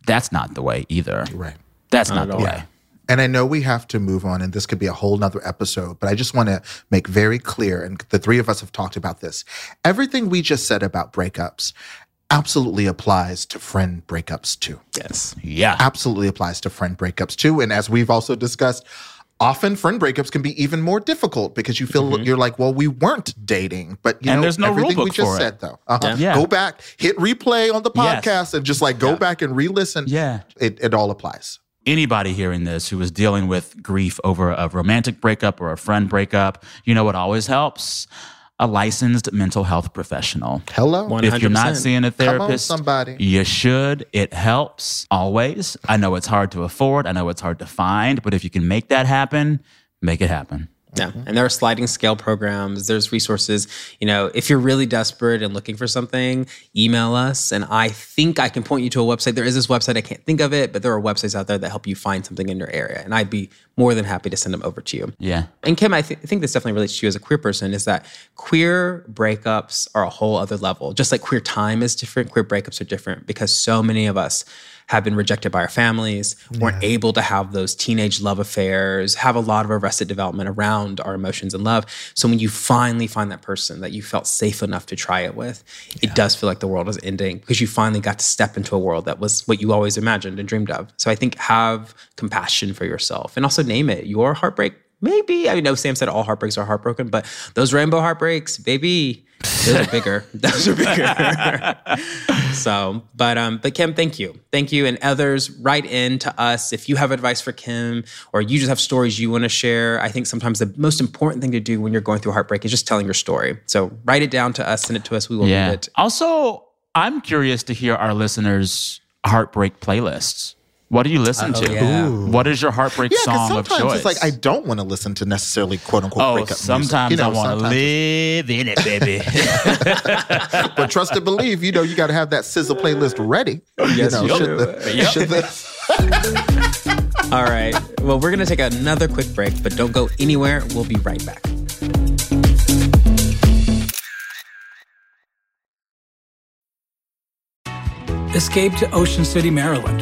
That's not the way either. Right. That's not, not the way. And I know we have to move on, and this could be a whole nother episode, but I just want to make very clear, and the three of us have talked about this, everything we just said about breakups absolutely applies to friend breakups too. Yes. Yeah. Absolutely applies to friend breakups too. And as we've also discussed, often friend breakups can be even more difficult because you feel mm-hmm. you're like, well, we weren't dating, but you and know, there's no everything rule book we just for said, it. Though. Uh-huh. Yeah. Go back, hit replay on the podcast, yes. and just like go yeah. back and re-listen. Yeah. It, it all applies. Anybody hearing this who is dealing with grief over a romantic breakup or a friend breakup, you know what always helps? A licensed mental health professional. Hello. one hundred percent. If you're not seeing a therapist, come on, somebody. You should. It helps always. I know it's hard to afford. I know it's hard to find. But if you can make that happen, make it happen. Yeah. Mm-hmm. And there are sliding scale programs. There's resources. You know, if you're really desperate and looking for something, email us. And I think I can point you to a website. There is this website. I can't think of it, but there are websites out there that help you find something in your area. And I'd be more than happy to send them over to you. Yeah. And Kim, I, th- I think this definitely relates to you as a queer person, is that queer breakups are a whole other level. Just like queer time is different, queer breakups are different because so many of us have been rejected by our families, weren't yeah. able to have those teenage love affairs, have a lot of arrested development around our emotions and love. So when you finally find that person that you felt safe enough to try it with, yeah. it does feel like the world is ending because you finally got to step into a world that was what you always imagined and dreamed of. So I think have compassion for yourself and also name it. Your heartbreak, maybe. I know Sam said all heartbreaks are heartbroken, but those rainbow heartbreaks, baby, those are bigger. Those are bigger. So, but um, but Kim, thank you. Thank you. And others, write in to us. If you have advice for Kim or you just have stories you want to share, I think sometimes the most important thing to do when you're going through heartbreak is just telling your story. So write it down to us, send it to us. We will yeah. read it. Also, I'm curious to hear our listeners' heartbreak playlists. What do you listen Uh-oh, to? Yeah. What is your heartbreak yeah, song of choice? Sometimes it's like, I don't want to listen to necessarily quote-unquote oh, breakup sometimes music. You know, I want to live in it, baby. But trust and believe, you know, you got to have that sizzle playlist ready. Yes, you know, should the, yep. should the... All right. Well, we're going to take another quick break, but don't go anywhere. We'll be right back. Escape to Ocean City, Maryland,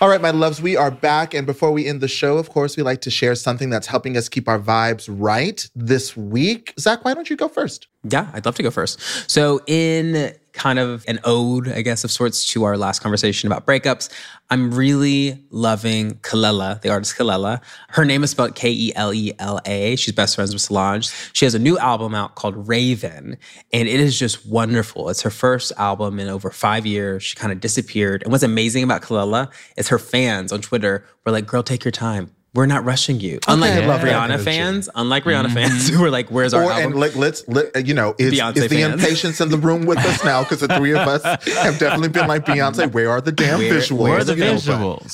All right, my loves, we are back. And before we end the show, of course, we like to share something that's helping us keep our vibes right this week. Zach, why don't you go first? Yeah, I'd love to go first. So in kind of an ode, I guess, of sorts to our last conversation about breakups. I'm really loving Kalela, the artist Kalela. Her name is spelled K E L E L A. She's best friends with Solange. She has a new album out called Raven, and it is just wonderful. It's her first album in over five years. She kind of disappeared. And what's amazing about Kalela is her fans on Twitter were like, girl, take your time. We're not rushing you. Unlike okay. love Rihanna fans, unlike Rihanna mm-hmm. fans who were like, where's our or, album? And let, let's, let, you know, is, is the impatience in the room with us now? Because the three of us have definitely been like, Beyonce, where are the damn where, visuals? Where are the you visuals?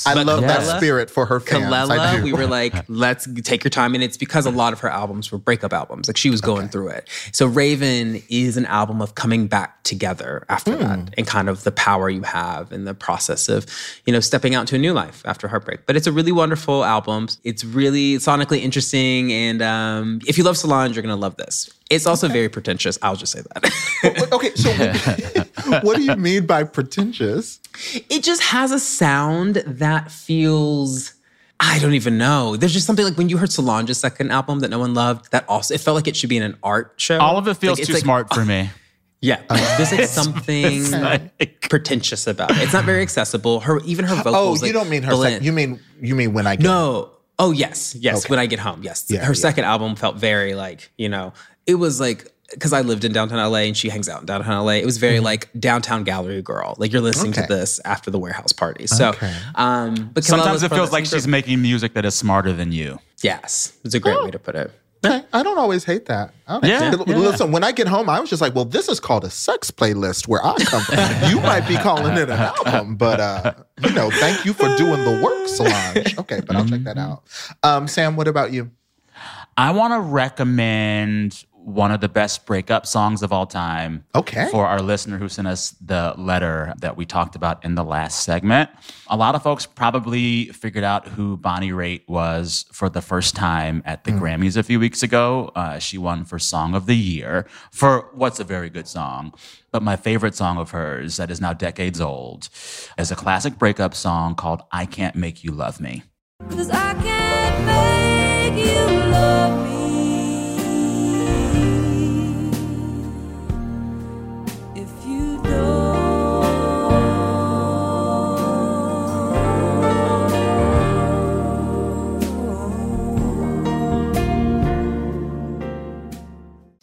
Know, I but love Kalela, that spirit for her fans. Kalela, we were like, let's take your time. And it's because a lot of her albums were breakup albums. Like she was going okay. through it. So Raven is an album of coming back together after mm. that and kind of the power you have in the process of, you know, stepping out to a new life after heartbreak. But it's a really wonderful album. It's really sonically interesting. And um, if you love Solange, you're going to love this. It's also very pretentious. I'll just say that. Okay, so what, what do you mean by pretentious? It just has a sound that feels... I don't even know. There's just something like when you heard Solange's second album that no one loved, that also, it felt like it should be in an art show. All of it feels like, too like, smart uh, for me. Yeah, uh, there's like something it's like, pretentious about it. It's not very accessible. Her even her vocals. Oh, you like, don't mean her. Sec- you mean you mean when I get no. Home. Oh yes, yes. Okay. When I get home, yes. Yeah, her yeah. second album felt very like you know it was like because I lived in downtown L A and she hangs out in downtown L A. It was very mm-hmm. like downtown gallery girl. Like you're listening okay. to this after the warehouse party. So, okay. um, but sometimes it feels like she's from, making music that is smarter than you. Yes, it's a great oh. way to put it. I don't always hate that. Okay. Yeah, Listen, yeah. when I get home, I was just like, well, this is called a sex playlist where I come from. You might be calling it an album, but, uh, you know, thank you for doing the work, Solange. Okay, but I'll check that out. Um, Sam, what about you? I want to recommend one of the best breakup songs of all time okay. for our listener who sent us the letter that we talked about in the last segment. A lot of folks probably figured out who Bonnie Raitt was for the first time at the mm. Grammys a few weeks ago. Uh, she won for Song of the Year for what's a very good song. But my favorite song of hers that is now decades old is a classic breakup song called I Can't Make You Love Me. 'Cause I can't make you love me.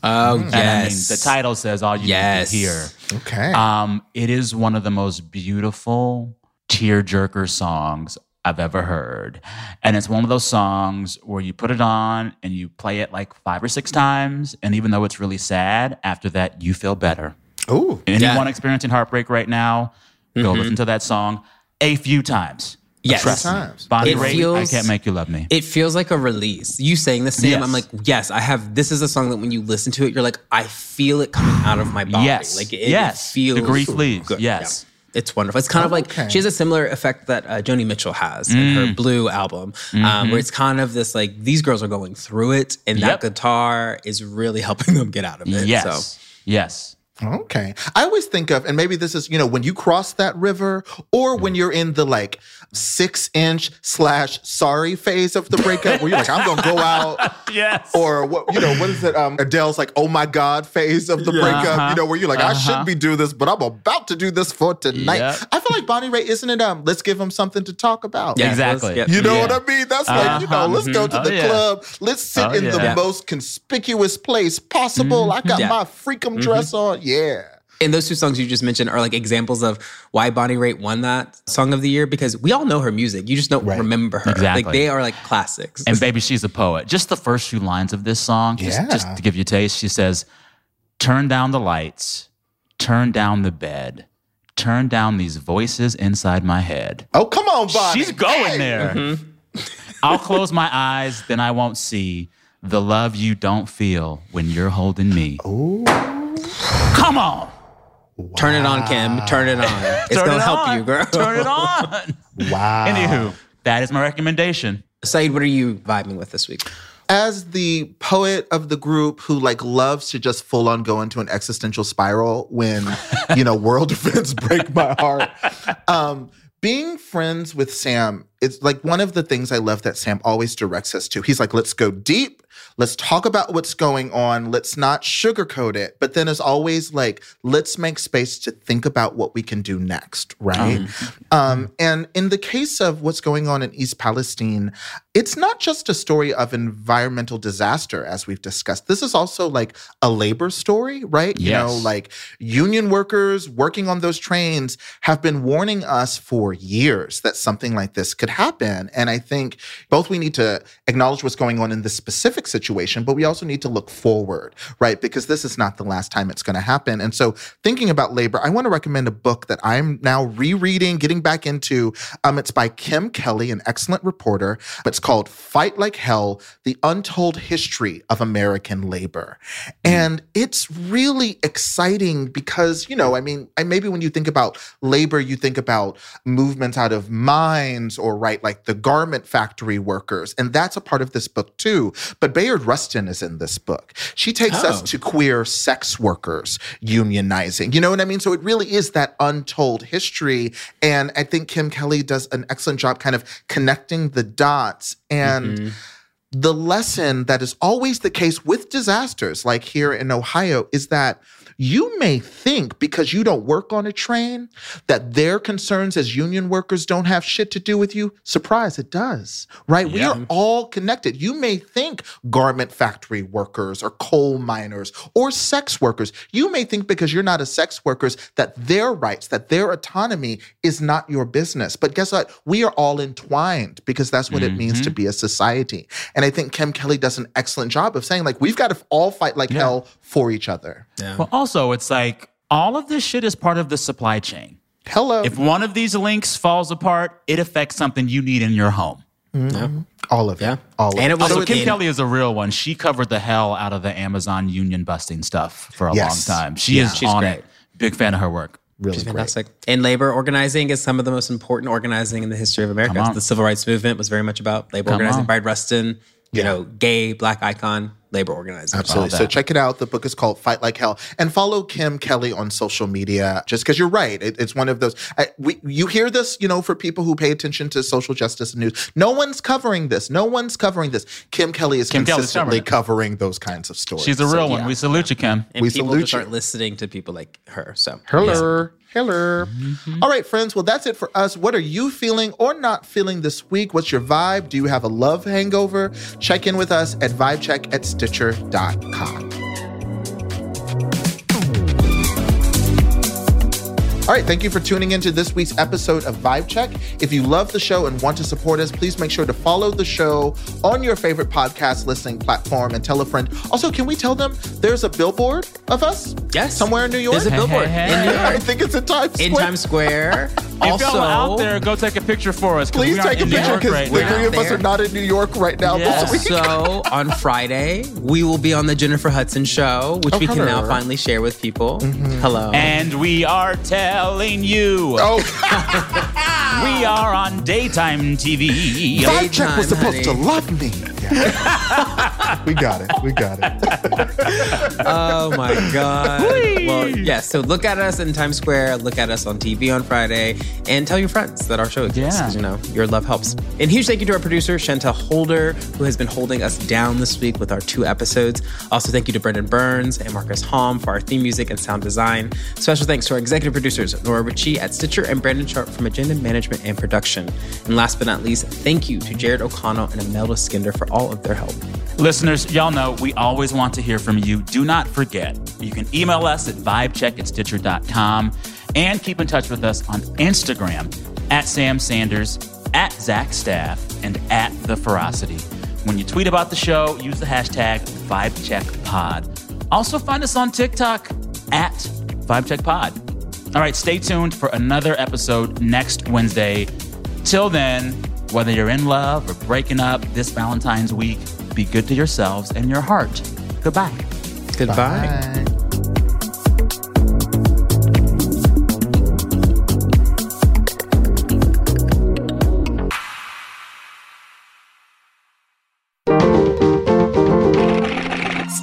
Oh, yes. And I mean, the title says all you yes. need to hear. Okay. Um, it is one of the most beautiful tearjerker songs I've ever heard. And it's one of those songs where you put it on and you play it like five or six times. And even though it's really sad, after that, you feel better. Ooh. Anyone yeah. experiencing heartbreak right now, mm-hmm. go listen to that song a few times. Yes. Trust times. Bonnie Raitt, feels, I Can't Make You Love Me. It feels like a release. You saying the same, yes. I'm like, yes, I have, this is a song that when you listen to it, you're like, I feel it coming out of my body. Yes. Like it yes. feels the grief leaves. Good. Yes. Yeah. It's wonderful. It's kind oh, of like, okay. she has a similar effect that uh, Joni Mitchell has mm. in her Blue album, mm-hmm. um, where it's kind of this like, these girls are going through it and yep. that guitar is really helping them get out of it. Yes. So. Yes. Okay. I always think of, and maybe this is, you know, when you cross that river or when you're in the like six inch slash sorry phase of the breakup where you're like, I'm going to go out. Yes. Or, what you know, what is it? Um, Adele's like, oh my God phase of the yeah, breakup, uh-huh, you know, where you're like, uh-huh. I should be doing this, but I'm about to do this for tonight. Yep. I feel like Bonnie Raitt, isn't it? Um, let's give them something to talk about. Yeah, exactly. Yep. You know yeah. what I mean? That's uh-huh. like, you know, let's go to oh, the yeah. club. Let's sit oh, in yeah. the yeah. most conspicuous place possible. Mm-hmm. I got yeah. my freakum mm-hmm. dress on. Yeah. Yeah. And those two songs you just mentioned are like examples of why Bonnie Raitt won that Song of the Year because we all know her music. You just don't right. remember her. Exactly. Like they are like classics. And baby, she's a poet. Just the first few lines of this song, yeah. just, just to give you a taste, she says, turn down the lights, turn down the bed, turn down these voices inside my head. Oh, come on, Bonnie. She's going hey. There. Mm-hmm. I'll close my eyes, then I won't see the love you don't feel when you're holding me. Ooh. Come on. Wow. Turn it on, Kim. Turn it on. It's going to help you, girl. Turn it on. Wow. Anywho, that is my recommendation. Saeed, what are you vibing with this week? As the poet of the group who like loves to just full on go into an existential spiral when, you know, world events break my heart. Um, being friends with Sam, it's like one of the things I love that Sam always directs us to. He's like, let's go deep. Let's talk about what's going on. Let's not sugarcoat it. But then as always, like, let's make space to think about what we can do next, right? Mm-hmm. Um, and in the case of what's going on in East Palestine, it's not just a story of environmental disaster, as we've discussed. This is also like a labor story, right? Yes. You know, like union workers working on those trains have been warning us for years that something like this could happen. And I think both we need to acknowledge what's going on in this specific situation, but we also need to look forward, right? Because this is not the last time it's going to happen. And so thinking about labor, I want to recommend a book that I'm now rereading, getting back into. Um, it's by Kim Kelly, an excellent reporter. It's called Fight Like Hell, The Untold History of American Labor. And it's really exciting because, you know, I mean, I, maybe when you think about labor, you think about movements out of mines or, right, like the garment factory workers. And that's a part of this book too. But Bayard Rustin is in this book. She takes oh. us to queer sex workers unionizing. You know what I mean? So it really is that untold history. And I think Kim Kelly does an excellent job kind of connecting the dots. And mm-hmm. the lesson that is always the case with disasters, like here in Ohio, is that you may think because you don't work on a train that their concerns as union workers don't have shit to do with you. Surprise, it does, right? Yeah. We are all connected. You may think garment factory workers or coal miners or sex workers. You may think because you're not a sex worker that their rights, that their autonomy is not your business. But guess what? We are all entwined because that's what mm-hmm. it means to be a society. And I think Kim Kelly does an excellent job of saying, like, we've got to all fight like yeah. hell for each other. Yeah. Well, also, So it's like all of this shit is part of the supply chain. Hello. If one of these links falls apart, it affects something you need in your home. Mm-hmm. Yeah. All of it. Yeah. All of and it. Was also, Kim it, Kelly is a real one. She covered the hell out of the Amazon union busting stuff for a yes. long time. She yeah. is She's on great. It. Big fan of her work. Really She's fantastic. Great. And labor organizing is some of the most important organizing in the history of America. The civil rights movement was very much about labor Come organizing. Bayard Rustin, yeah. you know, gay black icon. Labor organizers. Absolutely. So check it out. The book is called Fight Like Hell. And follow Kim Kelly on social media, just because you're right. It, it's one of those. I, we, you hear this, you know, for people who pay attention to social justice news. No one's covering this. No one's covering this. Kim Kelly is Kim consistently covering those kinds of stories. She's a real so, one. Yeah. We salute you, Kim. And we people salute just you. Aren't listening to people like her. So hello. Yeah. Hello. Mm-hmm. All right, friends. Well, that's it for us. What are you feeling or not feeling this week? What's your vibe? Do you have a love hangover? Check in with us at vibecheck at Stitcher dot com. All right, thank you for tuning into this week's episode of Vibe Check. If you love the show and want to support us, please make sure to follow the show on your favorite podcast listening platform and tell a friend. Also, can we tell them there's a billboard of us? Yes. Somewhere in New York? There's a hey, billboard. Hey, hey. In New York. I think it's in Times Square. In Times Square. Also, if y'all are out there, go take a picture for us. Please take a picture because the three of us are not in New York right now yeah. this week. So on Friday, we will be on the Jennifer Hudson show, which oh, we can her. now finally share with people. Mm-hmm. Hello. And we are telling you. Oh. We are on daytime T V. Daytime, Vibe Check was supposed honey. to love me. Yeah. We got it. We got it. Oh, my God. Please. Well, yes. Yeah, so look at us in Times Square. Look at us on T V on Friday. And tell your friends that our show exists. Yeah. You know, your love helps. And huge thank you to our producer, Chantel Holder, who has been holding us down this week with our two episodes. Also, thank you to Brendan Burns and Marcus Halm for our theme music and sound design. Special thanks to our executive producers, Nora Ritchie at Stitcher and Brandon Sharp from Agenda Management and Production. And last but not least, thank you to Jared O'Connell and Imelda Skinder for all of their help. Listeners, y'all know we always want to hear from you. Do not forget, you can email us at vibecheck at Stitcher dot com. And keep in touch with us on Instagram at Sam Sanders, at Zach Staff, and at The Ferocity. When you tweet about the show, use the hashtag VibeCheckPod. Also find us on TikTok at VibeCheckPod. All right, stay tuned for another episode next Wednesday. Till then, whether you're in love or breaking up this Valentine's week, be good to yourselves and your heart. Goodbye. Goodbye. Bye.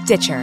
Stitcher.